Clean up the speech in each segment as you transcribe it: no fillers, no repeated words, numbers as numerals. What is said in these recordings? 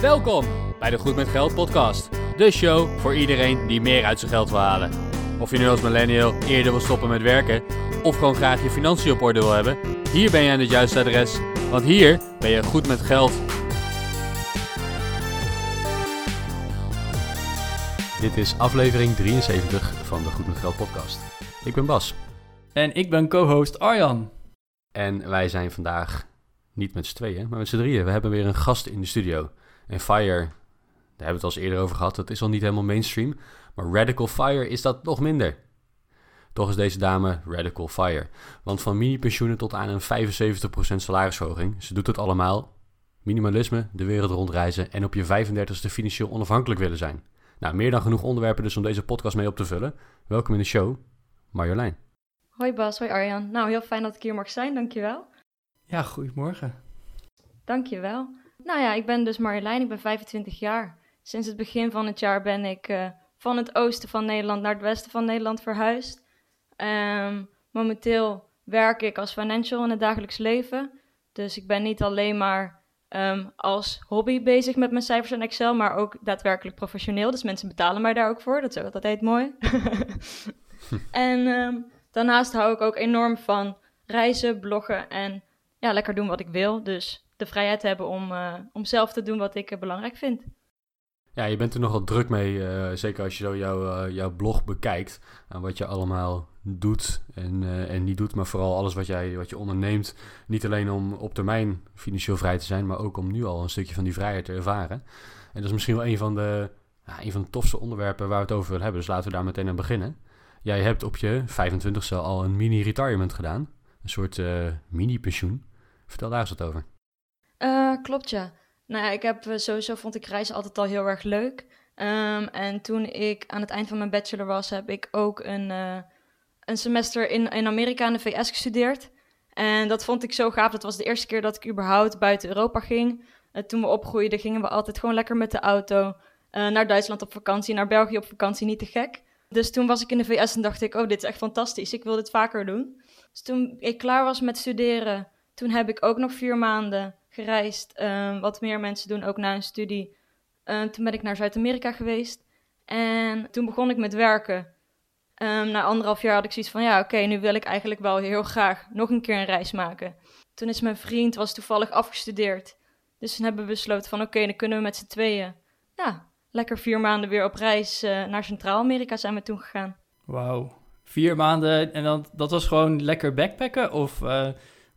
Welkom bij de Goed Met Geld podcast. De show voor iedereen die meer uit zijn geld wil halen. Of je nu als millennial eerder wil stoppen met werken of gewoon graag je financiën op orde wil hebben, hier ben je aan het juiste adres, want hier ben je goed met geld. Dit is aflevering 73 van de Goed Met Geld podcast. Ik ben Bas. En ik ben co-host Arjan. En wij zijn vandaag niet met z'n tweeën, maar met z'n drieën. We hebben weer een gast in de studio. En Fire, daar hebben we het al eens eerder over gehad, dat is al niet helemaal mainstream. Maar Radical Fire is dat nog minder. Toch is deze dame Radical Fire. Want van mini-pensioenen tot aan een 75% salarisverhoging, ze doet het allemaal. Minimalisme, de wereld rondreizen en op je 35e financieel onafhankelijk willen zijn. Nou, meer dan genoeg onderwerpen dus om deze podcast mee op te vullen. Welkom in de show, Marjolein. Hoi Bas, hoi Arjan. Nou, heel fijn dat ik hier mag zijn, dankjewel. Ja, goedemorgen. Dankjewel. Nou ja, ik ben dus Marjolein, ik ben 25 jaar. Sinds het begin van het jaar ben ik van het oosten van Nederland naar het westen van Nederland verhuisd. Momenteel werk ik als financial in het dagelijks leven. Dus ik ben niet alleen maar als hobby bezig met mijn cijfers en Excel, maar ook daadwerkelijk professioneel. Dus mensen betalen mij daar ook voor, dat is ook altijd heel mooi. En daarnaast hou ik ook enorm van reizen, bloggen en ja, lekker doen wat ik wil. Dus de vrijheid hebben om zelf te doen wat ik belangrijk vind. Ja, je bent er nogal druk mee, zeker als je zo jouw blog bekijkt. Aan wat je allemaal doet en niet doet, maar vooral alles wat je onderneemt. Niet alleen om op termijn financieel vrij te zijn, maar ook om nu al een stukje van die vrijheid te ervaren. En dat is misschien wel een van de tofste onderwerpen waar we het over willen hebben. Dus laten we daar meteen aan beginnen. Jij hebt op je 25e al een mini-retirement gedaan. Een soort mini-pensioen. Vertel daar eens wat over. Klopt, ja. Nou ja, sowieso vond ik reizen altijd al heel erg leuk. En toen ik aan het eind van mijn bachelor was, heb ik ook een semester in Amerika in de VS gestudeerd. En dat vond ik zo gaaf. Dat was de eerste keer dat ik überhaupt buiten Europa ging. Toen we opgroeiden, gingen we altijd gewoon lekker met de auto. Naar Duitsland op vakantie, naar België op vakantie, niet te gek. Dus toen was ik in de VS en dacht ik, oh, dit is echt fantastisch. Ik wil dit vaker doen. Dus toen ik klaar was met studeren, toen heb ik ook nog 4 maanden... gereisd, wat meer mensen doen ook na een studie. Toen ben ik naar Zuid-Amerika geweest en toen begon ik met werken. Na 1,5 jaar had ik zoiets van, ja oké, nu wil ik eigenlijk wel heel graag nog een keer een reis maken. Toen is mijn vriend, was toevallig afgestudeerd. Dus toen hebben we besloten van oké, dan kunnen we met z'n tweeën. Ja, lekker 4 maanden weer op reis naar Centraal-Amerika zijn we toen gegaan. Wauw, 4 maanden en dat was gewoon lekker backpacken of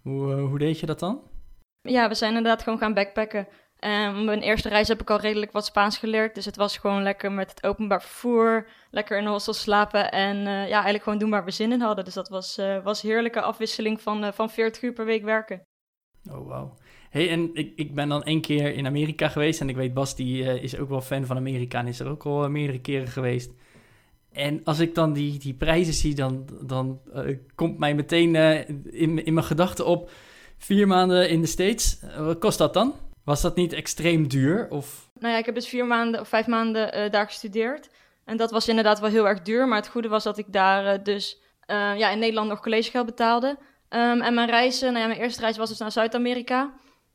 hoe deed je dat dan? Ja, we zijn inderdaad gewoon gaan backpacken. Mijn eerste reis heb ik al redelijk wat Spaans geleerd. Dus het was gewoon lekker met het openbaar vervoer. Lekker in een hostel slapen. En ja, eigenlijk gewoon doen waar we zin in hadden. Dus dat was heerlijke afwisseling van 40 uur per week werken. Oh, wauw. Hey, en ik ben dan 1 keer in Amerika geweest. En ik weet, Bas, die is ook wel fan van Amerika. En is er ook al meerdere keren geweest. En als ik dan die prijzen zie, dan komt mij meteen in mijn gedachten op... 4 maanden in de States, wat kost dat dan? Was dat niet extreem duur? Of? Nou ja, ik heb dus 4 maanden of 5 maanden daar gestudeerd. En dat was inderdaad wel heel erg duur. Maar het goede was dat ik daar in Nederland nog collegegeld betaalde. En mijn reizen, mijn eerste reis was dus naar Zuid-Amerika.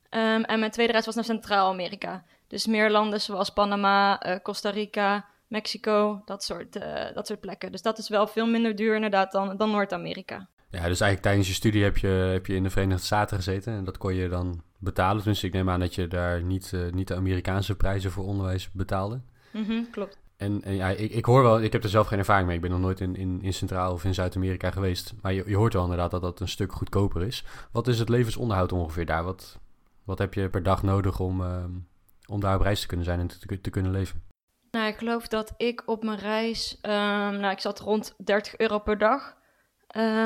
En mijn tweede reis was naar Centraal-Amerika. Dus meer landen zoals Panama, Costa Rica, Mexico, dat soort plekken. Dus dat is wel veel minder duur inderdaad dan Noord-Amerika. Ja, dus eigenlijk tijdens je studie heb je in de Verenigde Staten gezeten en dat kon je dan betalen. Dus ik neem aan dat je daar niet de Amerikaanse prijzen voor onderwijs betaalde. Mm-hmm, klopt. En ja, ik hoor wel, ik heb er zelf geen ervaring mee. Ik ben nog nooit in Centraal of in Zuid-Amerika geweest. Maar je hoort wel inderdaad dat dat een stuk goedkoper is. Wat is het levensonderhoud ongeveer daar? Wat heb je per dag nodig om daar op reis te kunnen zijn en te kunnen leven? Nou, ik geloof dat ik op mijn reis, ik zat rond 30 euro per dag.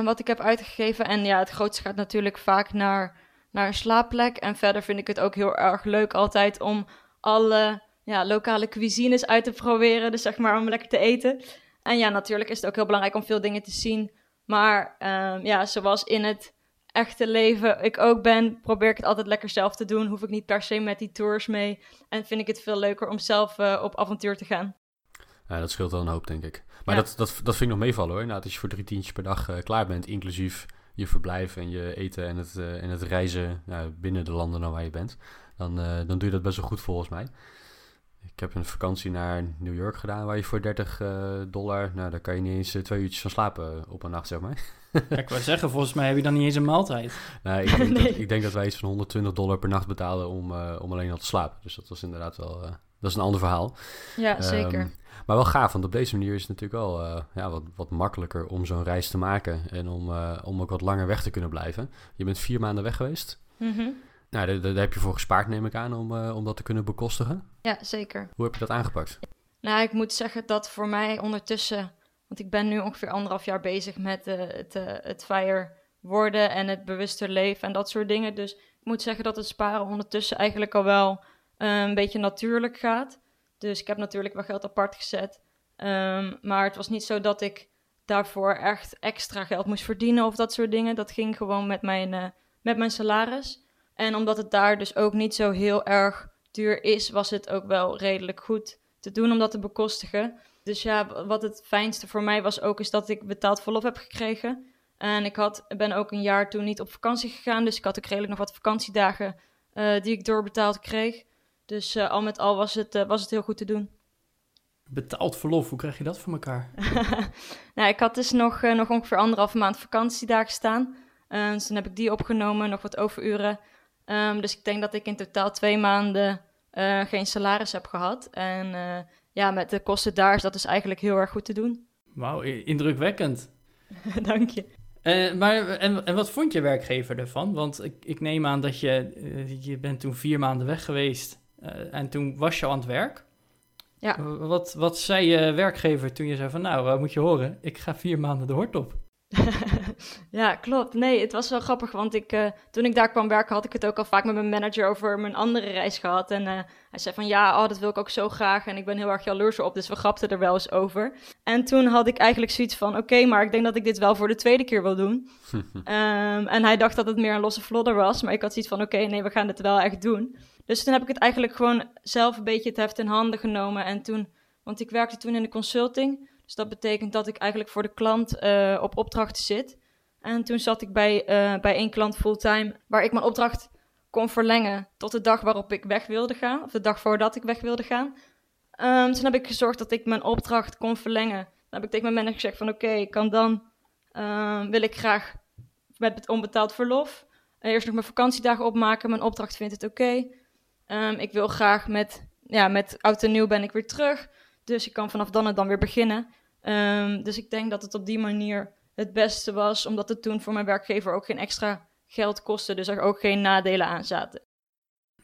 Wat ik heb uitgegeven. En ja, het grootste gaat natuurlijk vaak naar een slaapplek. En verder vind ik het ook heel erg leuk altijd om alle lokale cuisines uit te proberen. Dus zeg maar om lekker te eten. En ja, natuurlijk is het ook heel belangrijk om veel dingen te zien. Maar zoals in het echte leven ik ook ben, probeer ik het altijd lekker zelf te doen. Hoef ik niet per se met die tours mee. En vind ik het veel leuker om zelf op avontuur te gaan. Ja, dat scheelt wel een hoop, denk ik. Maar ja. Dat vind ik nog meevallen, hoor. Nou, als je voor 3 tientjes per dag klaar bent, inclusief je verblijf en je eten en het reizen binnen de landen waar je bent. dan doe je dat best wel goed volgens mij. Ik heb een vakantie naar New York gedaan waar je voor $30, nou daar kan je niet eens 2 uurtjes van slapen op een nacht, zeg maar. Ja, ik wil zeggen, volgens mij heb je dan niet eens een maaltijd. Nou, ik denk dat wij iets van $120 per nacht betalen om alleen al te slapen. Dus dat was inderdaad wel, dat is een ander verhaal. Ja, zeker. Maar wel gaaf, want op deze manier is het natuurlijk wel wat makkelijker om zo'n reis te maken en om ook wat langer weg te kunnen blijven. Je bent 4 maanden weg geweest. Mm-hmm. Nou, daar heb je voor gespaard, neem ik aan, om dat te kunnen bekostigen. Ja, zeker. Hoe heb je dat aangepakt? Nou, ik moet zeggen dat voor mij ondertussen... Want ik ben nu ongeveer 1,5 jaar bezig met het FIRE worden en het bewuster leven en dat soort dingen. Dus ik moet zeggen dat het sparen ondertussen eigenlijk al wel een beetje natuurlijk gaat. Dus ik heb natuurlijk wel geld apart gezet. Maar het was niet zo dat ik daarvoor echt extra geld moest verdienen of dat soort dingen. Dat ging gewoon met mijn salaris. En omdat het daar dus ook niet zo heel erg duur is, was het ook wel redelijk goed te doen om dat te bekostigen. Dus ja, wat het fijnste voor mij was ook, is dat ik betaald verlof heb gekregen. En ik ben ook een jaar toen niet op vakantie gegaan, dus ik had ook redelijk nog wat vakantiedagen die ik doorbetaald kreeg. Dus al met al was het heel goed te doen. Betaald verlof, hoe krijg je dat voor elkaar? Nou, ik had dus nog ongeveer 1,5 maand vakantiedagen staan. Dus dan heb ik die opgenomen, nog wat overuren. Dus ik denk dat ik in totaal 2 maanden geen salaris heb gehad. En met de kosten daar is dat dus eigenlijk heel erg goed te doen. Wauw, indrukwekkend. Dank je. Maar wat vond je werkgever ervan? Want ik neem aan dat je bent toen 4 maanden weg geweest en toen was je al aan het werk. Ja. Wat zei je werkgever toen je zei van nou, moet je horen, ik ga 4 maanden de hort op? Ja, klopt. Nee, het was wel grappig, want toen ik daar kwam werken had ik het ook al vaak met mijn manager over mijn andere reis gehad. En hij zei van ja, dat wil ik ook zo graag en ik ben heel erg jaloers op, dus we grapten er wel eens over. En toen had ik eigenlijk zoiets van oké, maar ik denk dat ik dit wel voor de 2e keer wil doen. En hij dacht dat het meer een losse vlodder was, maar ik had zoiets van oké, nee, we gaan dit wel echt doen. Dus toen heb ik het eigenlijk gewoon zelf een beetje het heft in handen genomen. En toen, want ik werkte toen in de consulting... Dus dat betekent dat ik eigenlijk voor de klant op opdrachten zit. En toen zat ik bij 1 klant fulltime, waar ik mijn opdracht kon verlengen tot de dag waarop ik weg wilde gaan. Of de dag voordat ik weg wilde gaan. Toen heb ik gezorgd dat ik mijn opdracht kon verlengen. Dan heb ik tegen mijn manager gezegd van oké, ik kan dan, wil ik graag met onbetaald verlof. Eerst nog mijn vakantiedagen opmaken, mijn opdracht vindt het oké. Ik wil graag met oud en nieuw ben ik weer terug. Dus ik kan vanaf dan en dan weer beginnen. Dus ik denk dat het op die manier het beste was, omdat het toen voor mijn werkgever ook geen extra geld kostte, dus er ook geen nadelen aan zaten.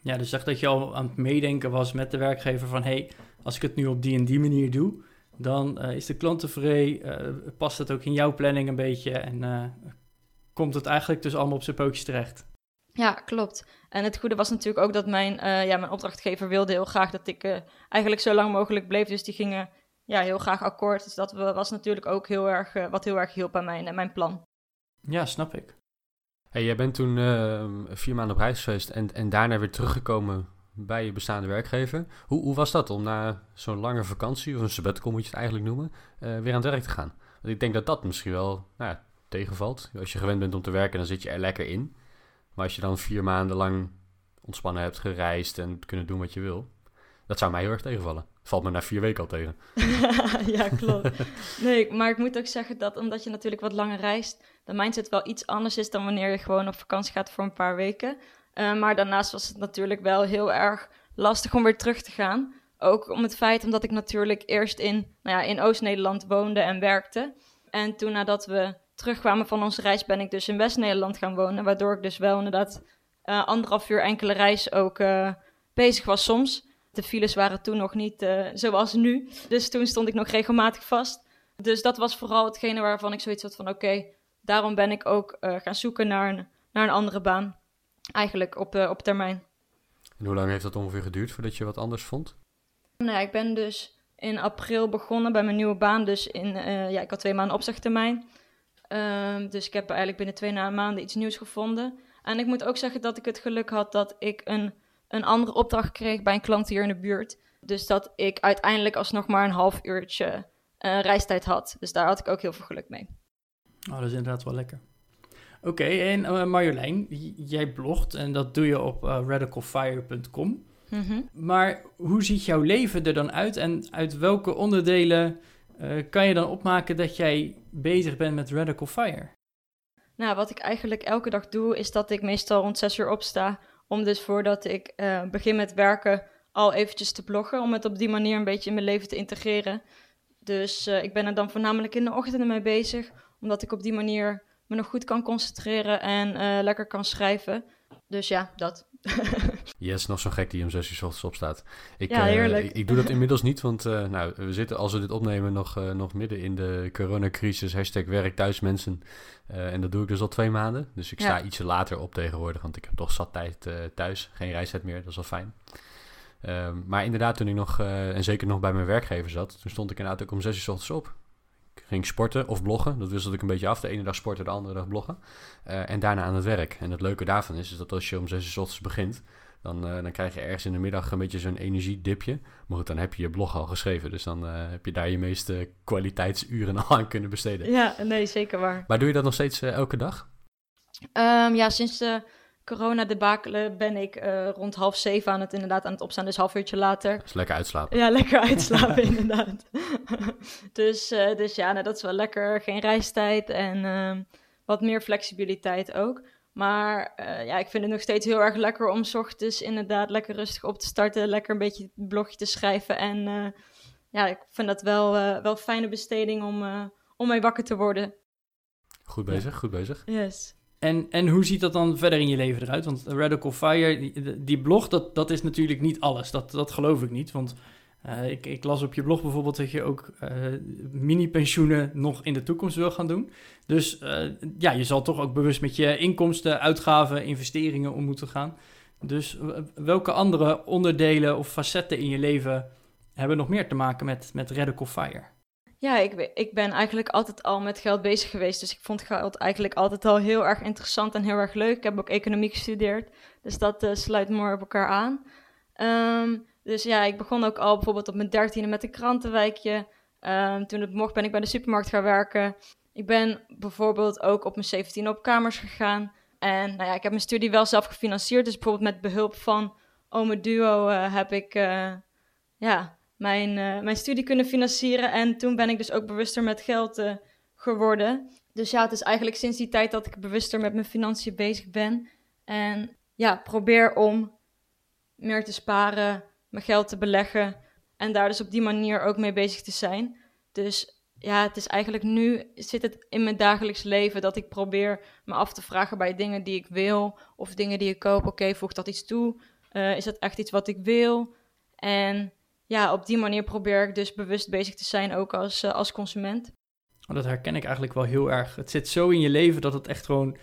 Ja, dus dacht dat je al aan het meedenken was met de werkgever van, hey, als ik het nu op die en die manier doe, dan is de klant tevreden, past het ook in jouw planning een beetje en komt het eigenlijk dus allemaal op zijn pootjes terecht. Ja, klopt. En het goede was natuurlijk ook dat mijn opdrachtgever wilde heel graag dat ik eigenlijk zo lang mogelijk bleef. Dus die gingen heel graag akkoord. Dus dat was natuurlijk ook heel erg wat heel erg hielp aan mijn plan. Ja, snap ik. Hey, jij bent toen 4 maanden op reis geweest en daarna weer teruggekomen bij je bestaande werkgever. Hoe was dat om na zo'n lange vakantie, of een sabbatical moet je het eigenlijk noemen, weer aan het werk te gaan? Want ik denk dat dat misschien wel tegenvalt. Als je gewend bent om te werken, dan zit je er lekker in. Maar als je dan 4 maanden lang ontspannen hebt, gereisd en kunnen doen wat je wil. Dat zou mij heel erg tegenvallen. Valt me na 4 weken al tegen. Ja, klopt. Nee, maar ik moet ook zeggen dat omdat je natuurlijk wat langer reist, de mindset wel iets anders is dan wanneer je gewoon op vakantie gaat voor een paar weken. Maar daarnaast was het natuurlijk wel heel erg lastig om weer terug te gaan. Ook om het feit omdat ik natuurlijk eerst in Oost-Nederland woonde en werkte. En toen nadat we terugkwamen van onze reis ben ik dus in West-Nederland gaan wonen, waardoor ik dus wel inderdaad 1,5 uur enkele reis ook bezig was soms. De files waren toen nog niet zoals nu, dus toen stond ik nog regelmatig vast. Dus dat was vooral hetgene waarvan ik zoiets had van oké, daarom ben ik ook gaan zoeken naar een andere baan, eigenlijk op termijn. En hoe lang heeft dat ongeveer geduurd voordat je wat anders vond? Nou, ik ben dus in april begonnen bij mijn nieuwe baan, dus ik had 2 maanden opzegtermijn. Dus ik heb eigenlijk binnen 2 maanden iets nieuws gevonden. En ik moet ook zeggen dat ik het geluk had dat ik een andere opdracht kreeg bij een klant hier in de buurt. Dus dat ik uiteindelijk alsnog maar een half uurtje reistijd had. Dus daar had ik ook heel veel geluk mee. Oh, dat is inderdaad wel lekker. Oké, en Marjolein, jij blogt en dat doe je op radicalfire.com. Mm-hmm. Maar hoe ziet jouw leven er dan uit en uit welke onderdelen kan je dan opmaken dat jij bezig bent met Radical Fire? Nou, wat ik eigenlijk elke dag doe is dat ik meestal rond 6 uur opsta om dus voordat ik begin met werken al eventjes te bloggen, om het op die manier een beetje in mijn leven te integreren. Dus ik ben er dan voornamelijk in de ochtenden mee bezig, omdat ik op die manier me nog goed kan concentreren en lekker kan schrijven. Dus ja, dat. Yes, nog zo gek die om 6 uur 's ochtends opstaat. Ik doe dat inmiddels niet, want we zitten als we dit opnemen nog midden in de coronacrisis. #werkthuismensen. En dat doe ik dus al 2 maanden. Dus ik sta ietsje later op tegenwoordig, want ik heb toch zat tijd thuis. Geen reistijd meer, dat is al fijn. Maar inderdaad, toen ik nog, en zeker nog bij mijn werkgever zat, toen stond ik inderdaad ook om 6 uur 's ochtends op. Ik ging sporten of bloggen, dat wisselde ik een beetje af. De ene dag sporten, de andere dag bloggen. En daarna aan het werk. En het leuke daarvan is dat als je om 6 uur 's ochtends begint, dan krijg je ergens in de middag een beetje zo'n energiedipje. Maar goed, dan heb je je blog al geschreven. Dus dan heb je daar je meeste kwaliteitsuren al aan kunnen besteden. Ja, nee, zeker waar. Maar doe je dat nog steeds elke dag? Sinds de corona-debakel ben ik rond 6:30 aan het opstaan. Dus 1/2 uurtje later. Dus lekker uitslapen. Ja, lekker uitslapen inderdaad. Dus dat is wel lekker. Geen reistijd en wat meer flexibiliteit ook. Maar ik vind het nog steeds heel erg lekker om 's ochtends inderdaad lekker rustig op te starten. Lekker een beetje een blogje te schrijven. En ik vind dat wel fijne besteding om mee wakker te worden. Goed bezig, ja. Goed bezig. Yes. En hoe ziet dat dan verder in je leven eruit? Want Radical Fire, die blog, dat is natuurlijk niet alles. Dat geloof ik niet, want ik las op je blog bijvoorbeeld dat je ook mini-pensioenen nog in de toekomst wil gaan doen. Dus je zal toch ook bewust met je inkomsten, uitgaven, investeringen om moeten gaan. Dus welke andere onderdelen of facetten in je leven hebben nog meer te maken met Radical Fire? Ja, ik ben eigenlijk altijd al met geld bezig geweest. Dus ik vond geld eigenlijk altijd al heel erg interessant en heel erg leuk. Ik heb ook economie gestudeerd, dus dat sluit mooi op elkaar aan. Dus ik begon ook al bijvoorbeeld op mijn 13e met een krantenwijkje. Toen het mocht ben ik bij de supermarkt gaan werken. Ik ben bijvoorbeeld ook op mijn 17e op kamers gegaan. En ik heb mijn studie wel zelf gefinancierd. Dus bijvoorbeeld met behulp van Ome Duo heb ik mijn studie kunnen financieren. En toen ben ik dus ook bewuster met geld geworden. Dus ja, het is eigenlijk sinds die tijd dat ik bewuster met mijn financiën bezig ben. En ja, probeer om meer te sparen, mijn geld te beleggen en daar dus op die manier ook mee bezig te zijn. Dus ja, het is eigenlijk nu zit het in mijn dagelijks leven dat ik probeer me af te vragen bij dingen die ik wil of dingen die ik koop. Oké, voegt dat iets toe? Is dat echt iets wat ik wil? En ja, op die manier probeer ik dus bewust bezig te zijn ook als consument. Dat herken ik eigenlijk wel heel erg. Het zit zo in je leven dat het echt gewoon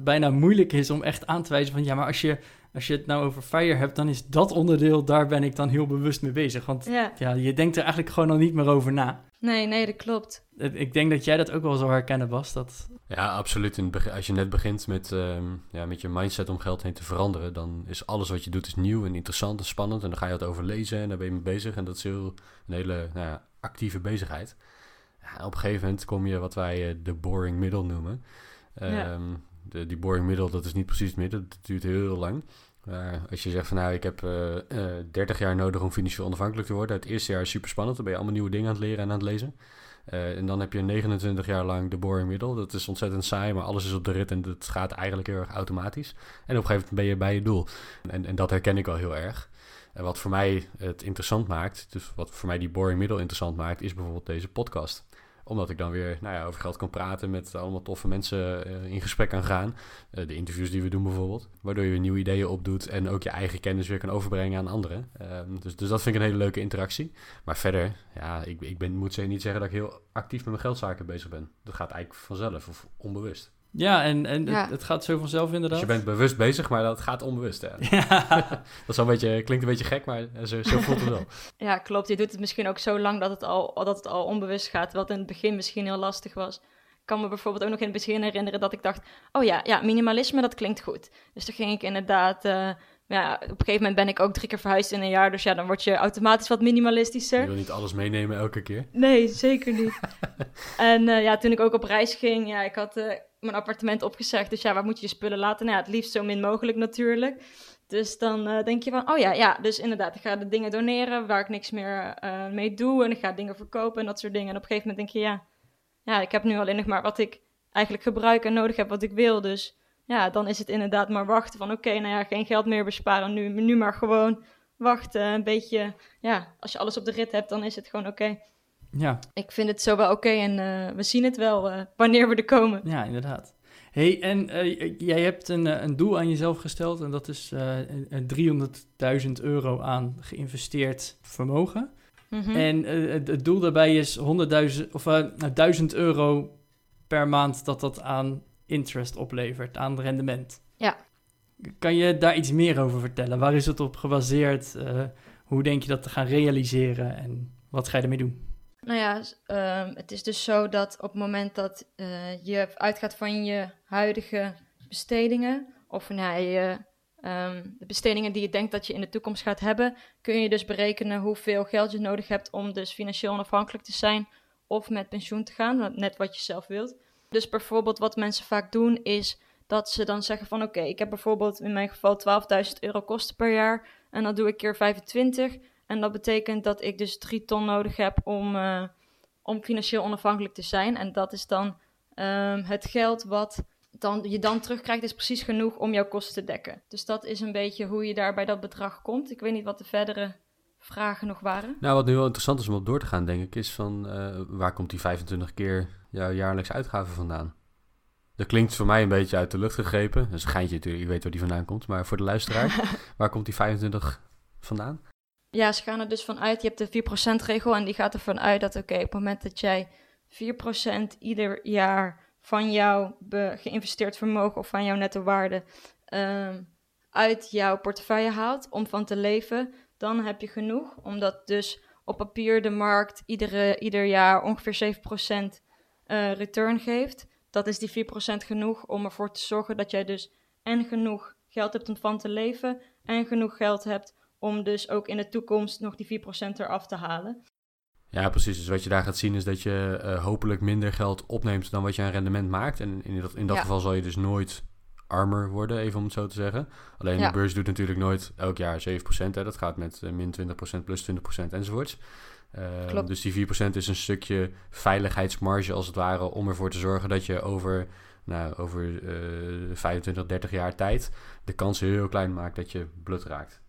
bijna moeilijk is om echt aan te wijzen van ja, maar als je het nou over fire hebt, dan is dat onderdeel, daar ben ik dan heel bewust mee bezig. Want je denkt er eigenlijk gewoon al niet meer over na. Nee, dat klopt. Ik denk dat jij dat ook wel zou herkennen, Bas. Dat... Ja, absoluut. Als je net begint met je mindset om geld heen te veranderen, dan is alles wat je doet is nieuw en interessant en spannend. En dan ga je het over lezen en daar ben je mee bezig. En dat is een hele actieve bezigheid. Ja, op een gegeven moment kom je wat wij de boring middle noemen. Die boring middle, dat is niet precies het midden. Dat duurt heel lang. Als je zegt van ik heb 30 jaar nodig om financieel onafhankelijk te worden. Het eerste jaar is super spannend. Dan ben je allemaal nieuwe dingen aan het leren en aan het lezen. En dan heb je 29 jaar lang de boring middle. Dat is ontzettend saai, maar alles is op de rit en dat gaat eigenlijk heel erg automatisch. En op een gegeven moment ben je bij je doel. En dat herken ik wel heel erg. En wat voor mij het interessant maakt, dus wat voor mij die boring middle interessant maakt, is bijvoorbeeld deze podcast. Omdat ik dan weer over geld kan praten, met allemaal toffe mensen in gesprek kan gaan. De interviews die we doen bijvoorbeeld. Waardoor je weer nieuwe ideeën opdoet en ook je eigen kennis weer kan overbrengen aan anderen. Dus dat vind ik een hele leuke interactie. Maar verder, moet niet zeggen dat ik heel actief met mijn geldzaken bezig ben. Dat gaat eigenlijk vanzelf of onbewust. Ja, Het gaat zo vanzelf inderdaad. Dus je bent bewust bezig, maar dat gaat onbewust. Dat klinkt een beetje gek, maar zo voelt het wel. Ja, klopt. Je doet het misschien ook zo lang dat het al onbewust gaat. Wat in het begin misschien heel lastig was. Ik kan me bijvoorbeeld ook nog in het begin herinneren dat ik dacht... oh minimalisme, dat klinkt goed. Dus toen ging ik inderdaad ja, op een gegeven moment ben ik ook 3 keer verhuisd in een jaar. Dus ja, dan word je automatisch wat minimalistischer. Je wil niet alles meenemen elke keer? Nee, zeker niet. En ja, toen ik ook op reis ging, ja, ik had mijn appartement opgezegd. Dus ja, waar moet je je spullen laten? Nou ja, het liefst zo min mogelijk natuurlijk. Dus dan denk je van, oh ja, ja, dus inderdaad, ik ga de dingen doneren waar ik niks meer mee doe. En ik ga dingen verkopen en dat soort dingen. En op een gegeven moment denk je, ja, ik heb nu alleen nog maar wat ik eigenlijk gebruik en nodig heb, wat ik wil. Dus ja, dan is het inderdaad maar wachten van, oké, nou ja, geen geld meer besparen. Nu maar gewoon wachten. Een beetje, ja, als je alles op de rit hebt, dan is het gewoon oké. Ja. Ik vind het zo wel oké en we zien het wel wanneer we er komen. Ja, inderdaad. Hey, en jij hebt een doel aan jezelf gesteld en dat is €300.000 aan geïnvesteerd vermogen. Mm-hmm. En het doel daarbij is €1.000 per maand dat aan interest oplevert, aan rendement. Ja. Kan je daar iets meer over vertellen? Waar is het op gebaseerd? Hoe denk je dat te gaan realiseren en wat ga je ermee doen? Nou ja, het is dus zo dat op het moment dat je uitgaat van je huidige bestedingen, of nou, de bestedingen die je denkt dat je in de toekomst gaat hebben, kun je dus berekenen hoeveel geld je nodig hebt om dus financieel onafhankelijk te zijn of met pensioen te gaan, net wat je zelf wilt. Dus bijvoorbeeld wat mensen vaak doen is dat ze dan zeggen van oké, ik heb bijvoorbeeld in mijn geval €12.000 kosten per jaar en dat doe ik keer 25. En dat betekent dat ik dus 3 ton nodig heb om financieel onafhankelijk te zijn. En dat is dan het geld wat je dan terugkrijgt is precies genoeg om jouw kosten te dekken. Dus dat is een beetje hoe je daar bij dat bedrag komt. Ik weet niet wat de verdere vragen nog waren. Nou, wat nu wel interessant is om op door te gaan, denk ik, is van waar komt die 25 keer jouw jaarlijkse uitgaven vandaan? Dat klinkt voor mij een beetje uit de lucht gegrepen. Dat is een geintje natuurlijk, je weet waar die vandaan komt. Maar voor de luisteraar, waar komt die 25 vandaan? Ja, ze gaan er dus vanuit, je hebt de 4% regel en die gaat ervan uit dat op het moment dat jij 4% ieder jaar van jouw geïnvesteerd vermogen of van jouw netto waarde uit jouw portefeuille haalt om van te leven, dan heb je genoeg. Omdat dus op papier de markt ieder jaar ongeveer 7% return geeft. Dat is die 4% genoeg om ervoor te zorgen dat jij dus en genoeg geld hebt om van te leven en genoeg geld hebt om dus ook in de toekomst nog die 4% eraf te halen. Ja, precies. Dus wat je daar gaat zien is dat je hopelijk minder geld opneemt dan wat je aan rendement maakt. En in dat geval zal je dus nooit armer worden, even om het zo te zeggen. Alleen de beurs doet natuurlijk nooit elk jaar 7%. Hè. Dat gaat met min 20%, plus 20% enzovoorts. Dus die 4% is een stukje veiligheidsmarge als het ware om ervoor te zorgen dat je over 25, 30 jaar tijd de kans heel klein maakt dat je blut raakt.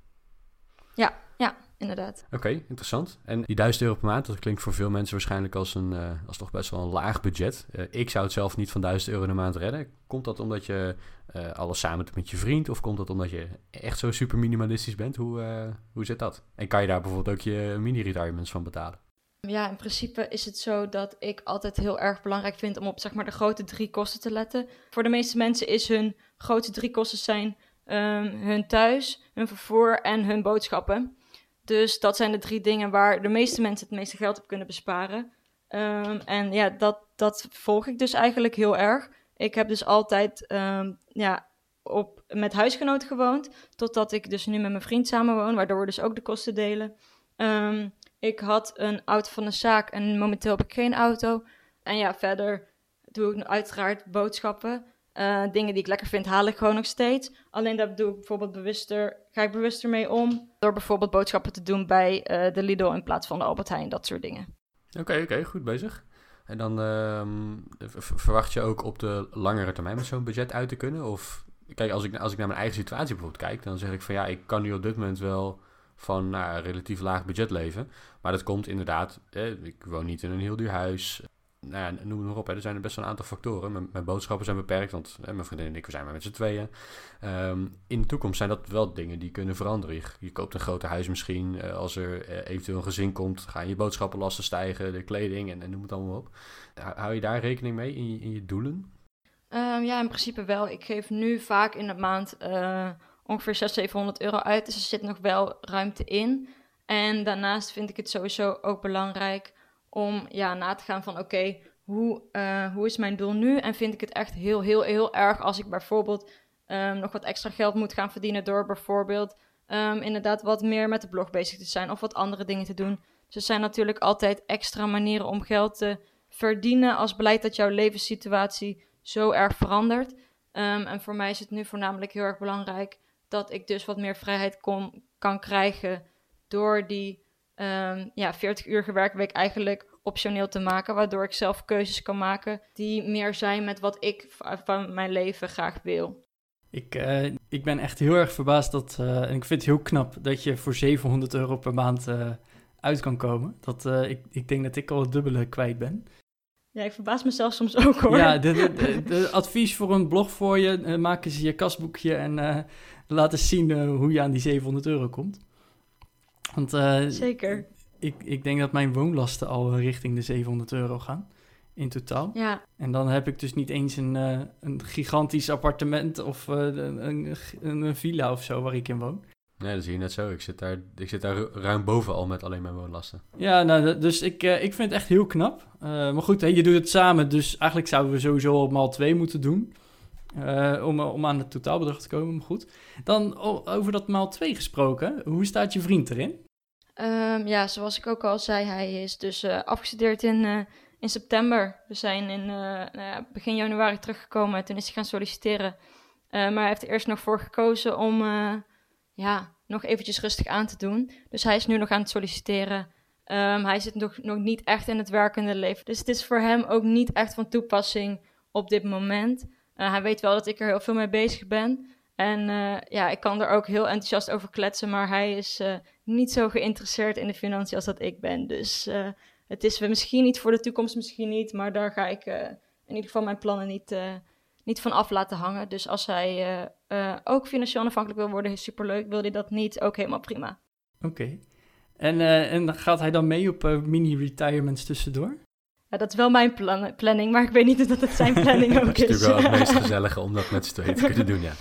Ja, inderdaad. Oké, interessant. En die €1000 per maand, dat klinkt voor veel mensen waarschijnlijk als als toch best wel een laag budget. Ik zou het zelf niet van €1000 in de maand redden. Komt dat omdat je alles samen doet met je vriend? Of komt dat omdat je echt zo super minimalistisch bent? Hoe zit dat? En kan je daar bijvoorbeeld ook je mini-retirements van betalen? Ja, in principe is het zo dat ik altijd heel erg belangrijk vind om op de grote 3 kosten te letten. Voor de meeste mensen is hun grootste 3 kosten zijn hun thuis, hun vervoer en hun boodschappen. Dus dat zijn de 3 dingen waar de meeste mensen het meeste geld op kunnen besparen. En ja, dat volg ik dus eigenlijk heel erg. Ik heb dus altijd met huisgenoten gewoond, totdat ik dus nu met mijn vriend samenwoon, waardoor we dus ook de kosten delen. Ik had een auto van de zaak en momenteel heb ik geen auto. En ja, verder doe ik uiteraard boodschappen. Dingen die ik lekker vind, haal ik gewoon nog steeds. Alleen daar doe ik bijvoorbeeld ga ik bewuster mee om. Door bijvoorbeeld boodschappen te doen bij de Lidl in plaats van de Albert Heijn, dat soort dingen. Oké, goed bezig. En dan verwacht je ook op de langere termijn met zo'n budget uit te kunnen? Of kijk, als ik naar mijn eigen situatie bijvoorbeeld kijk, dan zeg ik van ja, ik kan nu op dit moment wel van een relatief laag budget leven. Maar dat komt inderdaad, ik woon niet in een heel duur huis. Nou ja, noem het maar op, hè. Er zijn er best wel een aantal factoren. Mijn boodschappen zijn beperkt, want mijn vriendin en ik, we zijn maar met z'n tweeën. In de toekomst zijn dat wel dingen die kunnen veranderen. Je koopt een groter huis misschien. Als er eventueel een gezin komt, gaan je boodschappenlasten stijgen, de kleding en noem het allemaal op. Hou je daar rekening mee in je doelen? Ja, in principe wel. Ik geef nu vaak in de maand ongeveer €600-700 uit. Dus er zit nog wel ruimte in. En daarnaast vind ik het sowieso ook belangrijk om na te gaan van oké, hoe is mijn doel nu? En vind ik het echt heel, heel, heel erg als ik bijvoorbeeld nog wat extra geld moet gaan verdienen door bijvoorbeeld inderdaad wat meer met de blog bezig te zijn of wat andere dingen te doen. Dus er zijn natuurlijk altijd extra manieren om geld te verdienen als blijkt dat jouw levenssituatie zo erg verandert. En voor mij is het nu voornamelijk heel erg belangrijk dat ik dus wat meer vrijheid kan krijgen door die 40-uurige werkweek eigenlijk optioneel te maken, waardoor ik zelf keuzes kan maken die meer zijn met wat ik van mijn leven graag wil. Ik ben echt heel erg verbaasd dat, en ik vind het heel knap, dat je voor €700 per maand uit kan komen. Dat, ik denk dat ik al het dubbele kwijt ben. Ja, ik verbaas mezelf soms ook hoor. Ja, de advies voor een blog voor je, maak eens je kasboekje en laat eens zien hoe je aan die €700 komt. Want, zeker. Ik denk dat mijn woonlasten al richting de €700 gaan in totaal. Ja. En dan heb ik dus niet eens een gigantisch appartement of een villa of zo waar ik in woon. Nee, dat zie je net zo. Ik zit daar ruim boven al met alleen mijn woonlasten. Ja, nou, dus ik vind het echt heel knap. Maar goed, je doet het samen, dus eigenlijk zouden we sowieso al maal 2 moeten doen. Om aan het totaalbedrag te komen, maar goed. Dan over dat maal 2 gesproken, hoe staat je vriend erin? Zoals ik ook al zei, hij is dus afgestudeerd in september. We zijn in begin januari teruggekomen, toen is hij gaan solliciteren. Maar hij heeft er eerst nog voor gekozen om nog eventjes rustig aan te doen. Dus hij is nu nog aan het solliciteren. Hij zit nog niet echt in het werkende leven. Dus het is voor hem ook niet echt van toepassing op dit moment. Hij weet wel dat ik er heel veel mee bezig ben. En ik kan er ook heel enthousiast over kletsen, maar hij is niet zo geïnteresseerd in de financiën als dat ik ben. Dus het is misschien niet voor de toekomst, misschien niet, maar daar ga ik in ieder geval mijn plannen niet van af laten hangen. Dus als hij ook financieel onafhankelijk wil worden, is superleuk. Wil hij dat niet, ook helemaal prima. Oké. En gaat hij dan mee op mini-retirements tussendoor? Ja, dat is wel mijn planning, maar ik weet niet of dat het zijn planning ook is. Het is natuurlijk wel het meest gezellige om dat met z'n tweeën te kunnen doen, ja.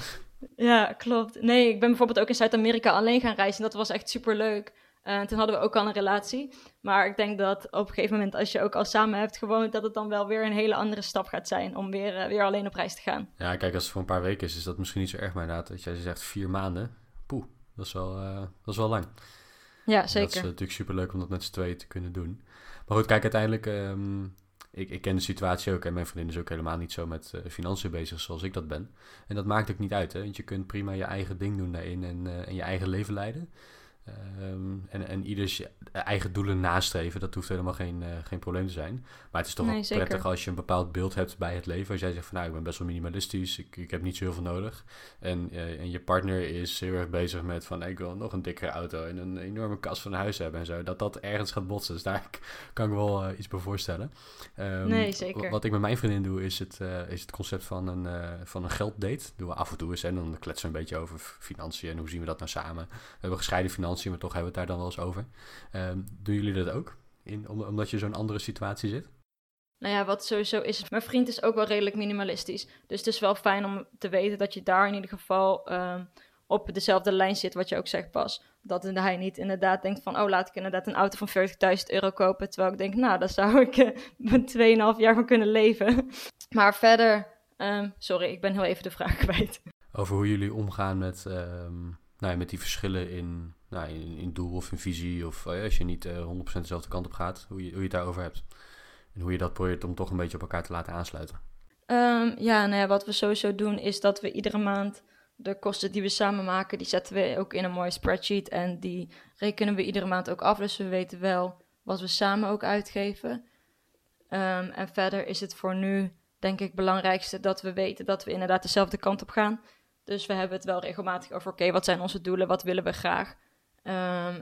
Ja, klopt. Nee, ik ben bijvoorbeeld ook in Zuid-Amerika alleen gaan reizen. En dat was echt superleuk. Toen hadden we ook al een relatie. Maar ik denk dat op een gegeven moment, als je ook al samen hebt gewoond, dat het dan wel weer een hele andere stap gaat zijn om weer alleen op reis te gaan. Ja, kijk, als het voor een paar weken is, is dat misschien niet zo erg, maar inderdaad. Dat jij zegt 4 maanden, poeh, dat is wel lang. Ja, zeker. En dat is natuurlijk superleuk om dat met z'n tweeën te kunnen doen. Maar goed, kijk, uiteindelijk, ik ken de situatie ook en mijn vriendin is ook helemaal niet zo met financiën bezig zoals ik dat ben. En dat maakt ook niet uit, hè? Want je kunt prima je eigen ding doen daarin en je eigen leven leiden. En ieders eigen doelen nastreven, dat hoeft helemaal geen probleem te zijn. Maar het is toch wel prettig als je een bepaald beeld hebt bij het leven. Als jij zegt van ik ben best wel minimalistisch, ik heb niet zo heel veel nodig. En je partner is heel erg bezig met van ik wil nog een dikkere auto en een enorme kast van een huis hebben en zo. Dat ergens gaat botsen, dus daar kan ik wel iets bij voorstellen. Wat ik met mijn vriendin doe is het concept van een gelddate. Dat doen we af en toe eens en dan kletsen we een beetje over financiën en hoe zien we dat nou samen. We hebben gescheiden financiën, maar toch hebben we het daar dan wel eens over. Doen jullie dat ook? Omdat je zo'n andere situatie zit? Nou ja, wat sowieso is, mijn vriend is ook wel redelijk minimalistisch. Dus het is wel fijn om te weten dat je daar in ieder geval op dezelfde lijn zit, wat je ook zegt, Bas. Dat hij niet inderdaad denkt van, laat ik inderdaad een auto van €40.000 kopen. Terwijl ik denk, daar zou ik 2,5 jaar van kunnen leven. Maar verder, sorry, ik ben heel even de vraag kwijt. Over hoe jullie omgaan met, met die verschillen in doel of in visie, of als je niet 100% dezelfde kant op gaat, hoe je het daarover hebt. En hoe je dat probeert om toch een beetje op elkaar te laten aansluiten. Wat we sowieso doen is dat we iedere maand de kosten die we samen maken, die zetten we ook in een mooie spreadsheet en die rekenen we iedere maand ook af. Dus we weten wel wat we samen ook uitgeven. En verder is het voor nu, denk ik, het belangrijkste dat we weten dat we inderdaad dezelfde kant op gaan. Dus we hebben het wel regelmatig over, wat zijn onze doelen, wat willen we graag?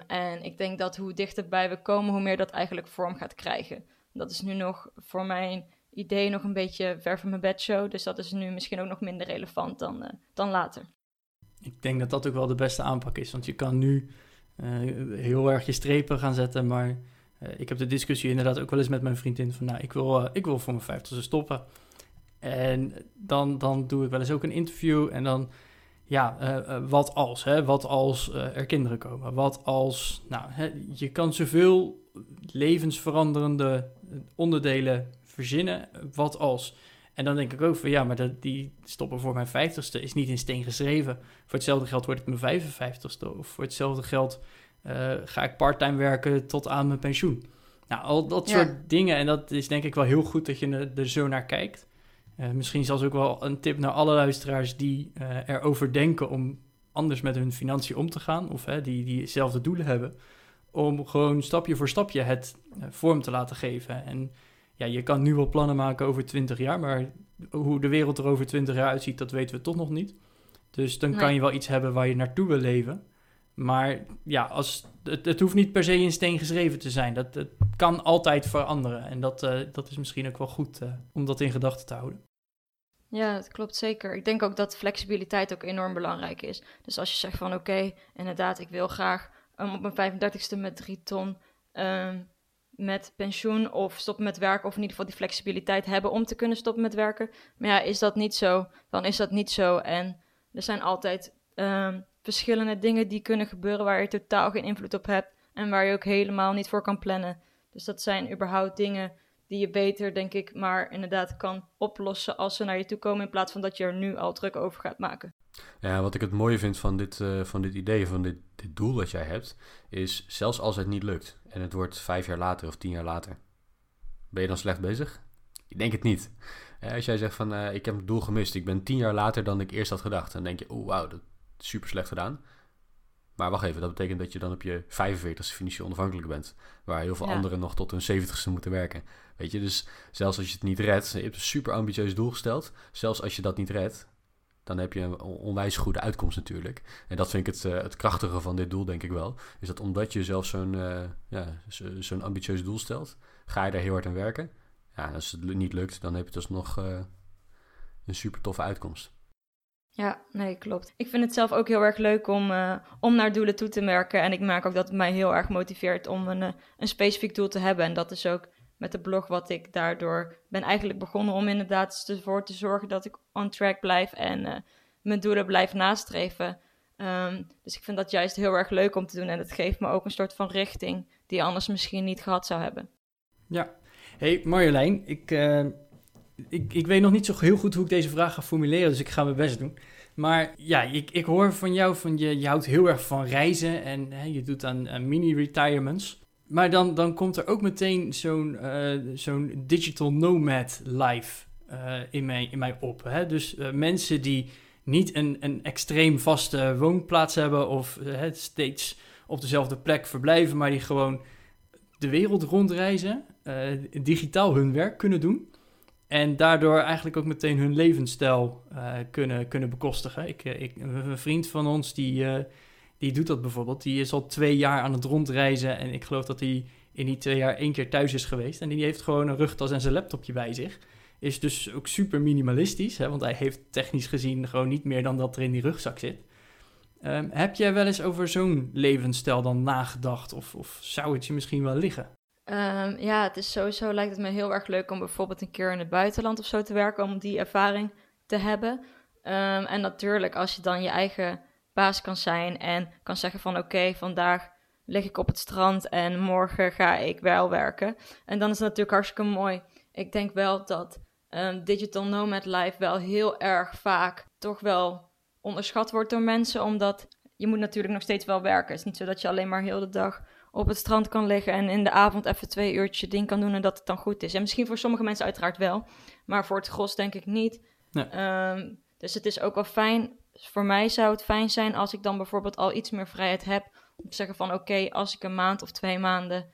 En ik denk dat hoe dichterbij we komen, hoe meer dat eigenlijk vorm gaat krijgen. Dat is nu nog voor mijn idee nog een beetje ver van mijn bedshow. Dus dat is nu misschien ook nog minder relevant dan later. Ik denk dat dat ook wel de beste aanpak is. Want je kan nu heel erg je strepen gaan zetten. Maar ik heb de discussie inderdaad ook wel eens met mijn vriendin van, ik wil voor mijn 50ste stoppen. En dan doe ik wel eens ook een interview en dan, wat als? Hè? Wat als er kinderen komen? Wat als, je kan zoveel levensveranderende onderdelen verzinnen. Wat als? En dan denk ik ook van ja, maar die stoppen voor mijn 50ste is niet in steen geschreven. Voor hetzelfde geld wordt het mijn 55ste. Of voor hetzelfde geld ga ik parttime werken tot aan mijn pensioen. Nou, al dat soort dingen. En dat is denk ik wel heel goed dat je er zo naar kijkt. Misschien zelfs ook wel een tip naar alle luisteraars die erover denken om anders met hun financiën om te gaan. Of die diezelfde doelen hebben. Om gewoon stapje voor stapje het vorm te laten geven. En ja, je kan nu wel plannen maken over 20 jaar, maar hoe de wereld er over 20 jaar uitziet, dat weten we toch nog niet. Dus dan kan je wel iets hebben waar je naartoe wil leven. Maar ja, het hoeft niet per se in steen geschreven te zijn. Het kan altijd veranderen. En dat is misschien ook wel goed om dat in gedachten te houden. Ja, dat klopt zeker. Ik denk ook dat flexibiliteit ook enorm belangrijk is. Dus als je zegt van oké, inderdaad, ik wil graag op mijn 35ste met 3 ton... met pensioen of stoppen met werken, of in ieder geval die flexibiliteit hebben om te kunnen stoppen met werken. Maar ja, is dat niet zo, dan is dat niet zo. En er zijn altijd verschillende dingen die kunnen gebeuren waar je totaal geen invloed op hebt en waar je ook helemaal niet voor kan plannen. Dus dat zijn überhaupt dingen die je beter, denk ik, maar inderdaad kan oplossen als ze naar je toe komen, in plaats van dat je er nu al druk over gaat maken. Ja, wat ik het mooie vind van dit idee, van dit doel dat jij hebt, is zelfs als het niet lukt en het wordt 5 jaar later of 10 jaar later, ben je dan slecht bezig? Ik denk het niet. Ja, als jij zegt van ik heb het doel gemist, ik ben 10 jaar later dan ik eerst had gedacht, dan denk je, oh wauw, dat is super slecht gedaan. Maar wacht even, dat betekent dat je dan op je 45ste financieel onafhankelijk bent, waar heel veel anderen nog tot hun 70ste moeten werken. Weet je, dus zelfs als je het niet redt, je hebt een super ambitieus doel gesteld, zelfs als je dat niet redt, dan heb je een onwijs goede uitkomst natuurlijk. En dat vind ik het krachtige van dit doel, denk ik wel. Is dat omdat je zelf zo'n ambitieus doel stelt, ga je daar heel hard aan werken. Ja, en als het niet lukt, dan heb je dus nog een super toffe uitkomst. Ja, nee, klopt. Ik vind het zelf ook heel erg leuk om naar doelen toe te merken. En ik merk ook dat het mij heel erg motiveert om een specifiek doel te hebben. En dat is ook met de blog wat ik daardoor ben eigenlijk begonnen, om inderdaad ervoor te zorgen dat ik on track blijf en mijn doelen blijf nastreven. Dus ik vind dat juist heel erg leuk om te doen. En het geeft me ook een soort van richting die anders misschien niet gehad zou hebben. Ja. Hey Marjolein, ik weet nog niet zo heel goed hoe ik deze vraag ga formuleren, dus ik ga mijn best doen. Maar ja, ik hoor van jou, je houdt heel erg van reizen en je doet aan mini-retirements. Maar dan komt er ook meteen zo'n digital nomad life in mij op. Hè? Dus mensen die niet een extreem vaste woonplaats hebben of steeds op dezelfde plek verblijven, maar die gewoon de wereld rondreizen, digitaal hun werk kunnen doen. En daardoor eigenlijk ook meteen hun levensstijl kunnen bekostigen. Een vriend van ons die doet dat bijvoorbeeld. Die is al 2 jaar aan het rondreizen. En ik geloof dat hij in die 2 jaar 1 keer thuis is geweest. En die heeft gewoon een rugtas en zijn laptopje bij zich. Is dus ook super minimalistisch. Hè? Want hij heeft technisch gezien gewoon niet meer dan dat er in die rugzak zit. Heb jij wel eens over zo'n levensstijl dan nagedacht? Of zou het je misschien wel liggen? Ja, het is sowieso, lijkt het me heel erg leuk om bijvoorbeeld een keer in het buitenland of zo te werken, om die ervaring te hebben. En natuurlijk, als je dan je eigen baas kan zijn en kan zeggen van oké, vandaag lig ik op het strand en morgen ga ik wel werken. En dan is het natuurlijk hartstikke mooi. Ik denk wel dat digital nomad life wel heel erg vaak toch wel onderschat wordt door mensen, omdat je moet natuurlijk nog steeds wel werken. Het is niet zo dat je alleen maar heel de dag op het strand kan liggen en in de avond even 2 uurtjes ding kan doen en dat het dan goed is. En misschien voor sommige mensen uiteraard wel, maar voor het gros denk ik niet. Nee. Dus het is ook wel fijn. Voor mij zou het fijn zijn als ik dan bijvoorbeeld al iets meer vrijheid heb om te zeggen van oké, als ik 1 maand of 2 maanden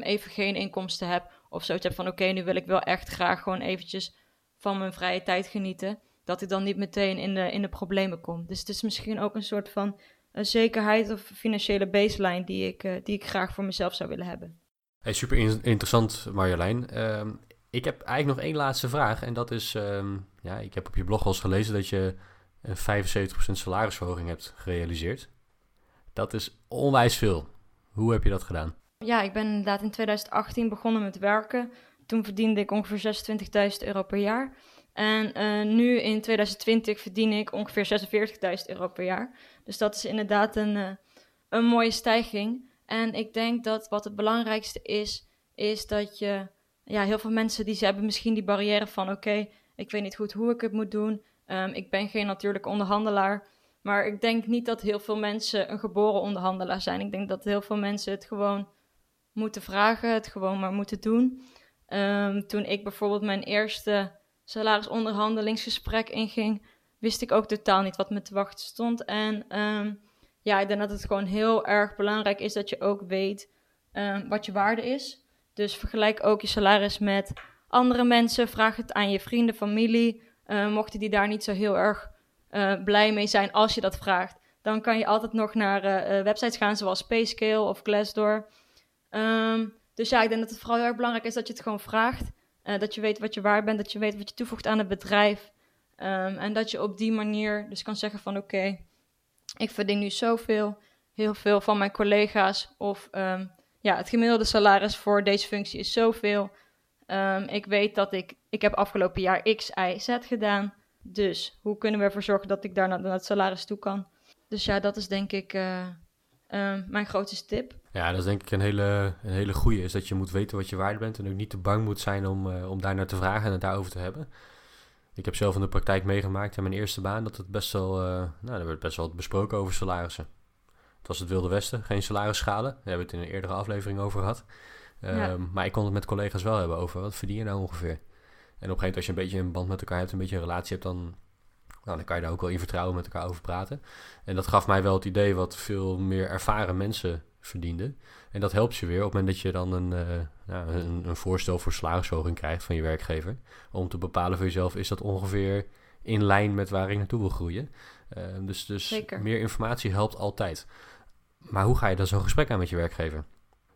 even geen inkomsten heb of zoiets heb van oké, nu wil ik wel echt graag gewoon eventjes van mijn vrije tijd genieten, dat ik dan niet meteen in de problemen kom. Dus het is misschien ook een soort van een zekerheid of financiële baseline die ik graag voor mezelf zou willen hebben. Hey, super interessant, Marjolein. Ik heb eigenlijk nog 1 laatste vraag. En dat is, ik heb op je blog al eens gelezen dat je een 75% salarisverhoging hebt gerealiseerd. Dat is onwijs veel. Hoe heb je dat gedaan? Ja, ik ben inderdaad in 2018 begonnen met werken. Toen verdiende ik ongeveer €26.000 per jaar. En nu in 2020 verdien ik ongeveer €46.000 per jaar. Dus dat is inderdaad een mooie stijging. En ik denk dat wat het belangrijkste is dat je, ja, heel veel mensen die ze hebben misschien die barrière van oké, Ik weet niet goed hoe ik het moet doen. Ik ben geen natuurlijk onderhandelaar. Maar ik denk niet dat heel veel mensen een geboren onderhandelaar zijn. Ik denk dat heel veel mensen het gewoon moeten vragen, het gewoon maar moeten doen. Toen ik bijvoorbeeld mijn eerste salarisonderhandelingsgesprek inging, wist ik ook totaal niet wat me te wachten stond. En ik denk dat het gewoon heel erg belangrijk is dat je ook weet wat je waarde is. Dus vergelijk ook je salaris met andere mensen. Vraag het aan je vrienden, familie. Mochten die daar niet zo heel erg blij mee zijn als je dat vraagt, dan kan je altijd nog naar websites gaan zoals PayScale of Glassdoor. Dus ik denk dat het vooral heel erg belangrijk is dat je het gewoon vraagt. Dat je weet wat je waard bent, dat je weet wat je toevoegt aan het bedrijf. En dat je op die manier dus kan zeggen van oké, ik verdien nu zoveel, heel veel van mijn collega's. Of het gemiddelde salaris voor deze functie is zoveel. Ik weet dat ik heb afgelopen jaar X, Y, Z gedaan. Dus hoe kunnen we ervoor zorgen dat ik daar naar het salaris toe kan? Dus ja, dat is denk ik mijn grootste tip. Ja, dat is denk ik een hele goeie. Is dat je moet weten wat je waard bent en ook niet te bang moet zijn om daarnaar te vragen en het daarover te hebben. Ik heb zelf in de praktijk meegemaakt in mijn eerste baan dat het best wel... er werd best wel besproken over salarissen. Het was het Wilde Westen, geen salarisschalen. Daar hebben we het in een eerdere aflevering over gehad. Maar ik kon het met collega's wel hebben over wat verdien je nou ongeveer. En op een gegeven moment als je een beetje een band met elkaar hebt, een beetje een relatie hebt, dan kan je daar ook wel in vertrouwen met elkaar over praten. En dat gaf mij wel het idee wat veel meer ervaren mensen verdienden. En dat helpt je weer op het moment dat je dan een voorstel voor salarisverhoging krijgt van je werkgever. Om te bepalen voor jezelf, is dat ongeveer in lijn met waar ik naartoe wil groeien. Dus meer informatie helpt altijd. Maar hoe ga je dan zo'n gesprek aan met je werkgever?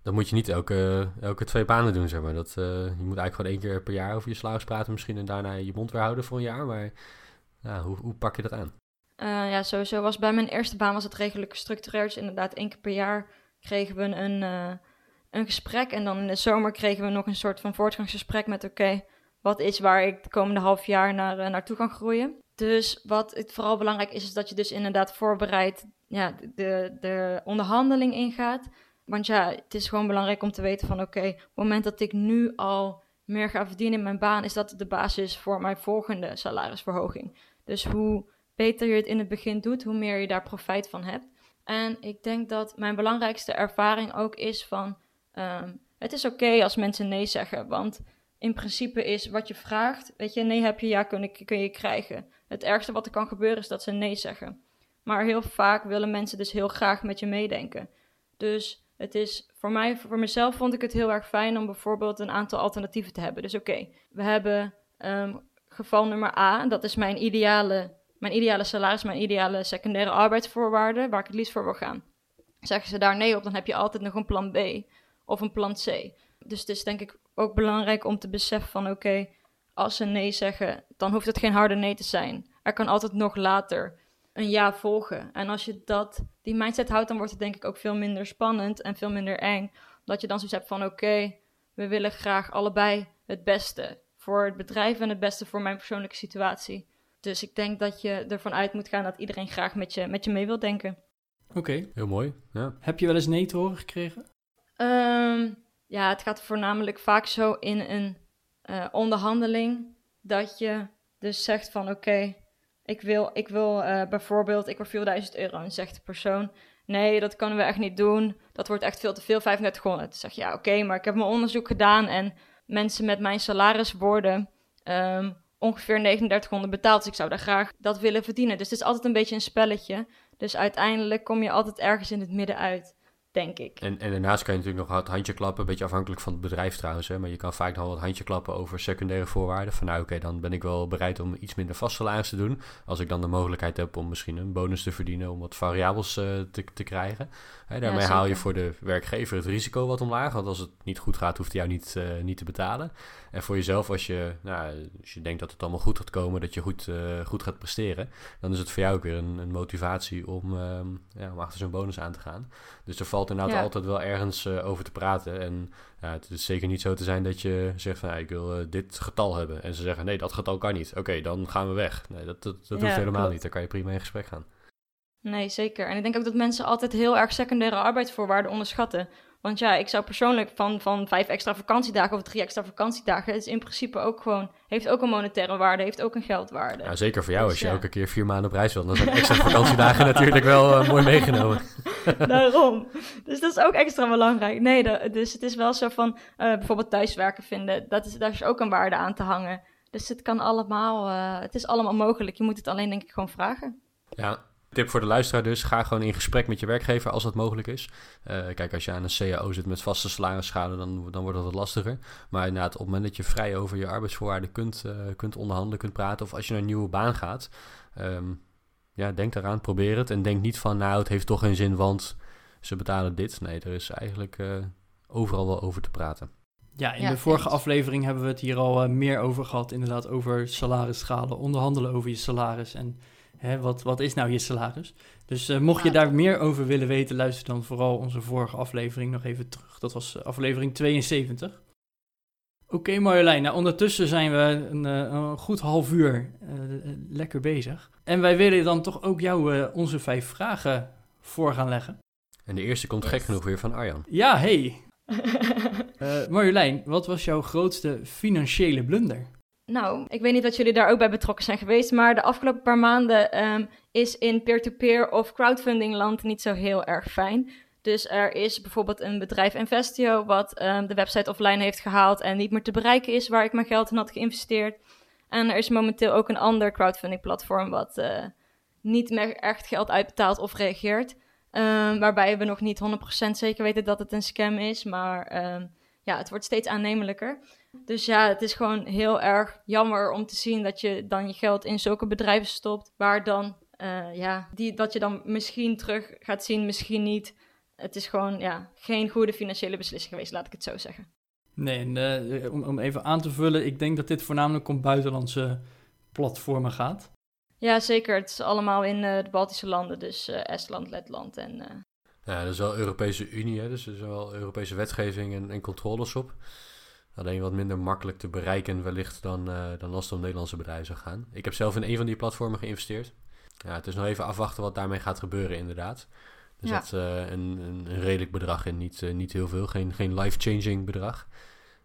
Dat moet je niet elke twee banen doen, zeg maar. Je moet eigenlijk gewoon 1 keer per jaar over je salaris praten misschien en daarna je mond weer houden voor een jaar. Maar hoe pak je dat aan? Sowieso was bij mijn eerste baan was het redelijk gestructureerd. Dus inderdaad, 1 keer per jaar kregen we een gesprek. En dan in de zomer kregen we nog een soort van voortgangsgesprek met oké, wat is waar ik de komende half jaar naartoe kan groeien. Dus wat het vooral belangrijk is dat je dus inderdaad voorbereid de onderhandeling ingaat. Want ja, het is gewoon belangrijk om te weten van op het moment dat ik nu al meer ga verdienen in mijn baan, is dat de basis voor mijn volgende salarisverhoging. Dus hoe beter je het in het begin doet, hoe meer je daar profijt van hebt. En ik denk dat mijn belangrijkste ervaring ook is van, het is oké als mensen nee zeggen, want in principe is wat je vraagt, weet je, nee heb je, ja kun je krijgen. Het ergste wat er kan gebeuren is dat ze nee zeggen. Maar heel vaak willen mensen dus heel graag met je meedenken. Dus het is voor mezelf vond ik het heel erg fijn om bijvoorbeeld een aantal alternatieven te hebben. Dus oké, we hebben geval nummer A. Dat is mijn ideale salaris, mijn ideale secundaire arbeidsvoorwaarden, waar ik het liefst voor wil gaan. Zeggen ze daar nee op, dan heb je altijd nog een plan B of een plan C. Dus het is denk ik ook belangrijk om te beseffen van oké, als ze nee zeggen, dan hoeft het geen harde nee te zijn. Er kan altijd nog later een ja volgen. En als je die mindset houdt, dan wordt het denk ik ook veel minder spannend en veel minder eng. Omdat je dan zoiets hebt van oké, we willen graag allebei het beste voor het bedrijf en het beste voor mijn persoonlijke situatie. Dus ik denk dat je ervan uit moet gaan dat iedereen graag met je mee wil denken. Oké, heel mooi. Ja. Heb je wel eens nee te horen gekregen? Het gaat voornamelijk vaak zo in een onderhandeling dat je dus zegt van oké, ik wil bijvoorbeeld, ik wil 4000 euro. En zegt de persoon, nee, dat kunnen we echt niet doen. Dat wordt echt veel te veel, 3500. Dan zeg je, ja, oké, maar ik heb mijn onderzoek gedaan en mensen met mijn salaris worden ongeveer 3900 betaald. Dus ik zou daar graag dat willen verdienen. Dus het is altijd een beetje een spelletje. Dus uiteindelijk kom je altijd ergens in het midden uit, denk ik. En daarnaast kan je natuurlijk nog wat handje klappen, een beetje afhankelijk van het bedrijf trouwens, hè, maar je kan vaak nog wat handje klappen over secundaire voorwaarden. Van dan ben ik wel bereid om iets minder vast salaris te doen, als ik dan de mogelijkheid heb om misschien een bonus te verdienen, om wat variabels te krijgen. Hè, daarmee haal je voor de werkgever het risico wat omlaag, want als het niet goed gaat, hoeft hij jou niet te betalen. En voor jezelf, als je denkt dat het allemaal goed gaat komen, dat je goed gaat presteren, dan is het voor jou ook weer een motivatie om achter zo'n bonus aan te gaan. Dus er valt inderdaad altijd wel ergens over te praten. En het is zeker niet zo te zijn dat je zegt van ik wil dit getal hebben. En ze zeggen nee, dat getal kan niet. Oké, dan gaan we weg. Nee, dat hoeft helemaal niet. Daar kan je prima in gesprek gaan. Nee, zeker. En ik denk ook dat mensen altijd heel erg secundaire arbeidsvoorwaarden onderschatten. Want ja, ik zou persoonlijk van 5 extra vakantiedagen of 3 extra vakantiedagen... is in principe ook gewoon... heeft ook een monetaire waarde, heeft ook een geldwaarde. Nou, zeker voor jou, dus, als je elke keer 4 maanden op reis wil... dan zijn extra vakantiedagen natuurlijk wel mooi meegenomen. Daarom. Dus dat is ook extra belangrijk. Nee, dus het is wel zo van... bijvoorbeeld thuiswerken vinden, daar is ook een waarde aan te hangen. Dus het kan allemaal... het is allemaal mogelijk. Je moet het alleen denk ik gewoon vragen. Ja. Tip voor de luisteraar dus, ga gewoon in gesprek met je werkgever als dat mogelijk is. Kijk, als je aan een CAO zit met vaste salarisschalen, dan wordt dat wat lastiger. Maar inderdaad, op het moment dat je vrij over je arbeidsvoorwaarden kunt onderhandelen, kunt praten... of als je naar een nieuwe baan gaat, denk daaraan, probeer het. En denk niet van, nou, het heeft toch geen zin, want ze betalen dit. Nee, er is eigenlijk overal wel over te praten. Ja, in de vorige aflevering hebben we het hier al meer over gehad. Inderdaad, over salarisschalen, onderhandelen over je salaris en... Wat is nou je salaris? Dus mocht je daar meer over willen weten, luister dan vooral onze vorige aflevering nog even terug. Dat was aflevering 72. Oké, Marjolein, nou ondertussen zijn we een goed half uur lekker bezig. En wij willen dan toch ook jou onze 5 vragen voor gaan leggen. En de eerste komt gek genoeg weer van Arjan. Ja, hey. Marjolein, wat was jouw grootste financiële blunder? Nou, ik weet niet wat jullie daar ook bij betrokken zijn geweest, maar de afgelopen paar maanden is in peer-to-peer of crowdfunding land niet zo heel erg fijn. Dus er is bijvoorbeeld een bedrijf Investio wat de website offline heeft gehaald en niet meer te bereiken is waar ik mijn geld in had geïnvesteerd. En er is momenteel ook een ander crowdfunding platform wat niet meer echt geld uitbetaalt of reageert. Waarbij we nog niet 100% zeker weten dat het een scam is, maar het wordt steeds aannemelijker. Dus ja, het is gewoon heel erg jammer om te zien dat je dan je geld in zulke bedrijven stopt. Waar dan, dat je dan misschien terug gaat zien, misschien niet. Het is gewoon, geen goede financiële beslissing geweest, laat ik het zo zeggen. Nee, en om even aan te vullen, ik denk dat dit voornamelijk om buitenlandse platformen gaat. Ja, zeker. Het is allemaal in de Baltische landen, dus Estland, Letland en... Ja, dat is wel Europese Unie, hè? Dus er is wel Europese wetgeving en controles op. Alleen wat minder makkelijk te bereiken wellicht dan als het om Nederlandse bedrijven zou gaan. Ik heb zelf in een van die platformen geïnvesteerd. Ja, het is nog even afwachten wat daarmee gaat gebeuren inderdaad. Dus dat een redelijk bedrag en niet heel veel. Geen life-changing bedrag.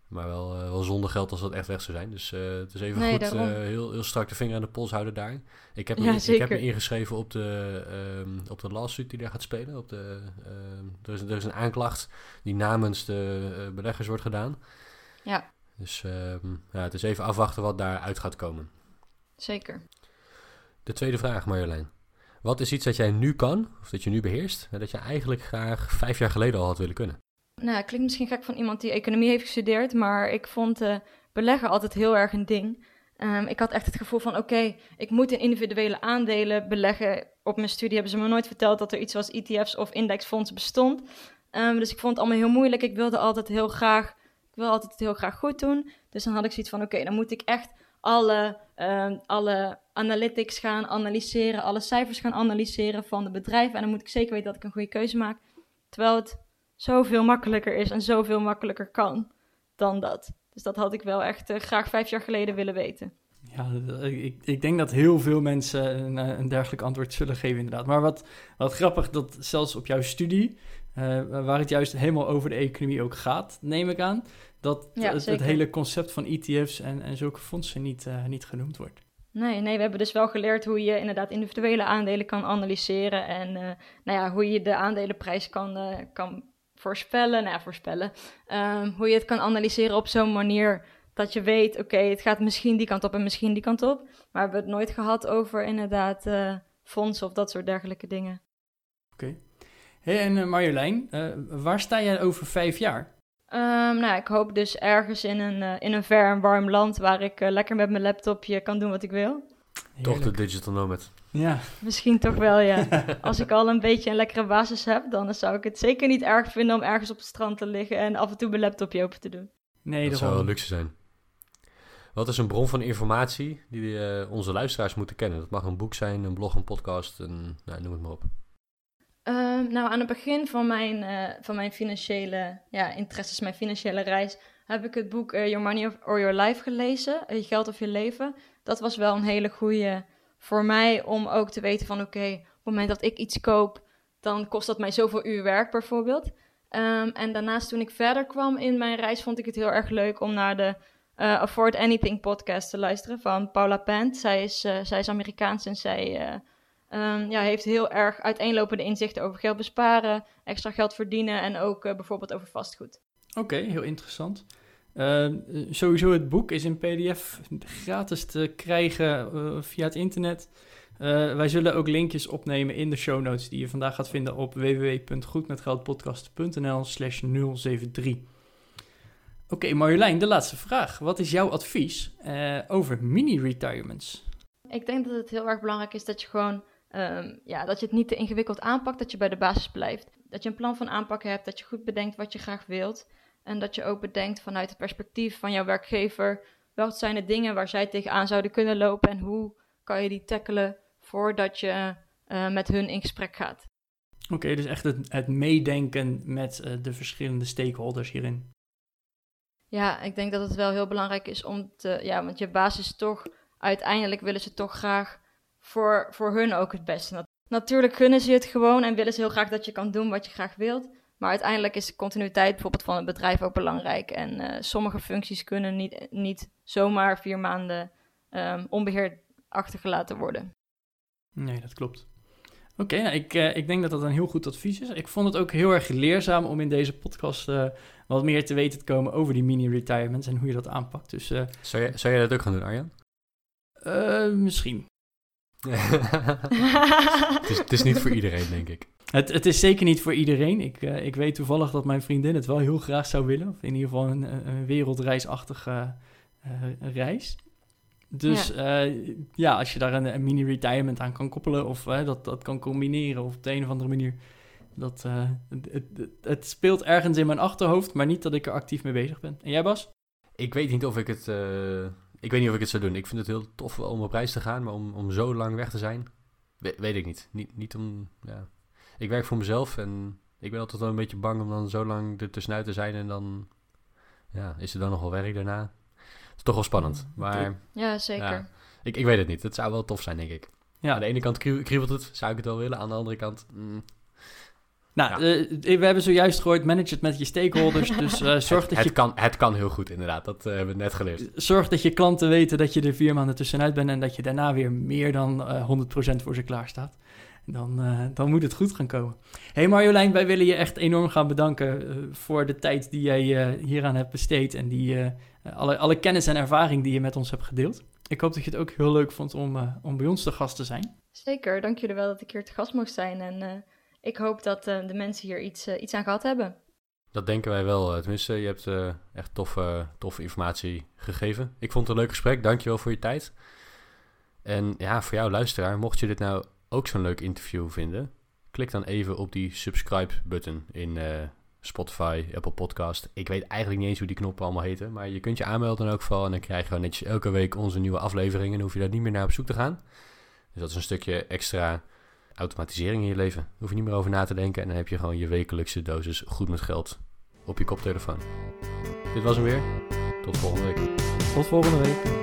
Maar wel zonder geld als dat echt weg zou zijn. Dus het is even goed heel, heel strak de vinger aan de pols houden daar. Ik heb me ingeschreven op de lawsuit die daar gaat spelen. Er is een aanklacht die namens de beleggers wordt gedaan. Ja. Dus het is even afwachten wat daaruit gaat komen. Zeker. De tweede vraag, Marjolein. Wat is iets dat jij nu kan, of dat je nu beheerst... en dat je eigenlijk graag 5 jaar geleden al had willen kunnen? Nou, het klinkt misschien gek van iemand die economie heeft gestudeerd... maar ik vond beleggen altijd heel erg een ding. Ik had echt het gevoel van, ik moet in individuele aandelen beleggen. Op mijn studie hebben ze me nooit verteld dat er iets als ETF's of indexfondsen bestond. Dus ik vond het allemaal heel moeilijk. Ik wilde altijd heel graag... Ik wil altijd heel graag goed doen. Dus dan had ik zoiets van, dan moet ik echt alle analytics gaan analyseren. Alle cijfers gaan analyseren van de bedrijven. En dan moet ik zeker weten dat ik een goede keuze maak. Terwijl het zoveel makkelijker is en zoveel makkelijker kan dan dat. Dus dat had ik wel echt graag 5 jaar geleden willen weten. Ja, ik denk dat heel veel mensen een dergelijk antwoord zullen geven inderdaad. Maar wat grappig dat zelfs op jouw studie... waar het juist helemaal over de economie ook gaat, neem ik aan... dat het hele concept van ETF's en zulke fondsen niet genoemd wordt. Nee, we hebben dus wel geleerd hoe je inderdaad individuele aandelen kan analyseren... en hoe je de aandelenprijs kan voorspellen. Hoe je het kan analyseren op zo'n manier dat je weet... het gaat misschien die kant op en misschien die kant op. Maar we hebben het nooit gehad over inderdaad fondsen of dat soort dergelijke dingen. Oké. Hey, en Marjolein, waar sta jij over 5 jaar? Ik hoop dus ergens in een ver en warm land... waar ik lekker met mijn laptopje kan doen wat ik wil. Heerlijk. Toch de digital nomad. Ja. Misschien toch wel, ja. Als ik al een beetje een lekkere basis heb... dan zou ik het zeker niet erg vinden om ergens op het strand te liggen... en af en toe mijn laptopje open te doen. Nee, dat zou wel luxe zijn. Wat is een bron van informatie die onze luisteraars moeten kennen? Dat mag een boek zijn, een blog, een podcast, noem het maar op. Aan het begin van mijn financiële interesses, mijn financiële reis... heb ik het boek Your Money or Your Life gelezen. Je Geld of Je Leven. Dat was wel een hele goede voor mij om ook te weten van... op het moment dat ik iets koop, dan kost dat mij zoveel uur werk bijvoorbeeld. En daarnaast toen ik verder kwam in mijn reis vond ik het heel erg leuk om naar de Afford Anything podcast te luisteren van Paula Pant. Zij is Amerikaans en zij heeft heel erg uiteenlopende inzichten over geld besparen, extra geld verdienen en ook bijvoorbeeld over vastgoed. Oké, heel interessant. Sowieso het boek is in pdf gratis te krijgen via het internet. Wij zullen ook linkjes opnemen in de show notes die je vandaag gaat vinden op www.goedmetgeldpodcast.nl/073. Oké, Marjolein, de laatste vraag. Wat is jouw advies over mini-retirements? Ik denk dat het heel erg belangrijk is dat je gewoon dat je het niet te ingewikkeld aanpakt, dat je bij de basis blijft. Dat je een plan van aanpak hebt, dat je goed bedenkt wat je graag wilt. En dat je ook bedenkt vanuit het perspectief van jouw werkgever, wat zijn de dingen waar zij tegenaan zouden kunnen lopen en hoe kan je die tackelen voordat je met hun in gesprek gaat. Oké, dus echt het meedenken met de verschillende stakeholders hierin. Ja, ik denk dat het wel heel belangrijk is om te... Ja, want je basis toch... Uiteindelijk willen ze toch graag voor hun ook het beste. Natuurlijk gunnen ze het gewoon en willen ze heel graag dat je kan doen wat je graag wilt. Maar uiteindelijk is de continuïteit bijvoorbeeld van het bedrijf ook belangrijk. En sommige functies kunnen niet zomaar 4 maanden onbeheerd achtergelaten worden. Nee, dat klopt. Oké, nou, ik denk dat dat een heel goed advies is. Ik vond het ook heel erg leerzaam om in deze podcast wat meer te weten te komen over die mini-retirements en hoe je dat aanpakt. Dus, zou jij dat ook gaan doen, Arjan? Misschien. Het is niet voor iedereen, denk ik. Het is zeker niet voor iedereen. Ik weet toevallig dat mijn vriendin het wel heel graag zou willen. Of in ieder geval een wereldreisachtige reis. Dus als je daar een mini-retirement aan kan koppelen of dat kan combineren of op de een of andere manier. Dat, het speelt ergens in mijn achterhoofd, maar niet dat ik er actief mee bezig ben. En jij, Bas? Ik weet niet of ik het... Ik weet niet of ik het zou doen. Ik vind het heel tof om op reis te gaan, maar om zo lang weg te zijn, weet ik niet. Niet om... Ja. Ik werk voor mezelf en ik ben altijd wel een beetje bang om dan zo lang er tussenuit te zijn en dan is er dan nog wel werk daarna. Het is toch wel spannend. Maar, ja, zeker. Ja, ik weet het niet. Het zou wel tof zijn, denk ik. Ja. Aan de ene kant kriebelt het, zou ik het wel willen. Aan de andere kant... we hebben zojuist gehoord, manage het met je stakeholders, dus zorg dat je... Het kan heel goed, inderdaad, dat hebben we net geleerd. Zorg dat je klanten weten dat je er 4 maanden tussenuit bent en dat je daarna weer meer dan 100% voor ze klaarstaat. Dan moet het goed gaan komen. Hey Marjolein, wij willen je echt enorm gaan bedanken voor de tijd die jij hieraan hebt besteed en die alle kennis en ervaring die je met ons hebt gedeeld. Ik hoop dat je het ook heel leuk vond om bij ons te gast te zijn. Zeker, dank jullie wel dat ik hier te gast mocht zijn en... Ik hoop dat de mensen hier iets aan gehad hebben. Dat denken wij wel. Tenminste, je hebt echt toffe informatie gegeven. Ik vond het een leuk gesprek. Dankjewel voor je tijd. En ja, voor jou luisteraar, mocht je dit nou ook zo'n leuk interview vinden, klik dan even op die subscribe-button in Spotify, Apple Podcast. Ik weet eigenlijk niet eens hoe die knoppen allemaal heten, maar je kunt je aanmelden in elk geval en dan krijg je netjes elke week onze nieuwe afleveringen. Dan hoef je daar niet meer naar op zoek te gaan. Dus dat is een stukje extra... automatisering in je leven. Daar hoef je niet meer over na te denken en dan heb je gewoon je wekelijkse dosis Goed Met Geld op je koptelefoon. Dit was hem weer. Tot volgende week.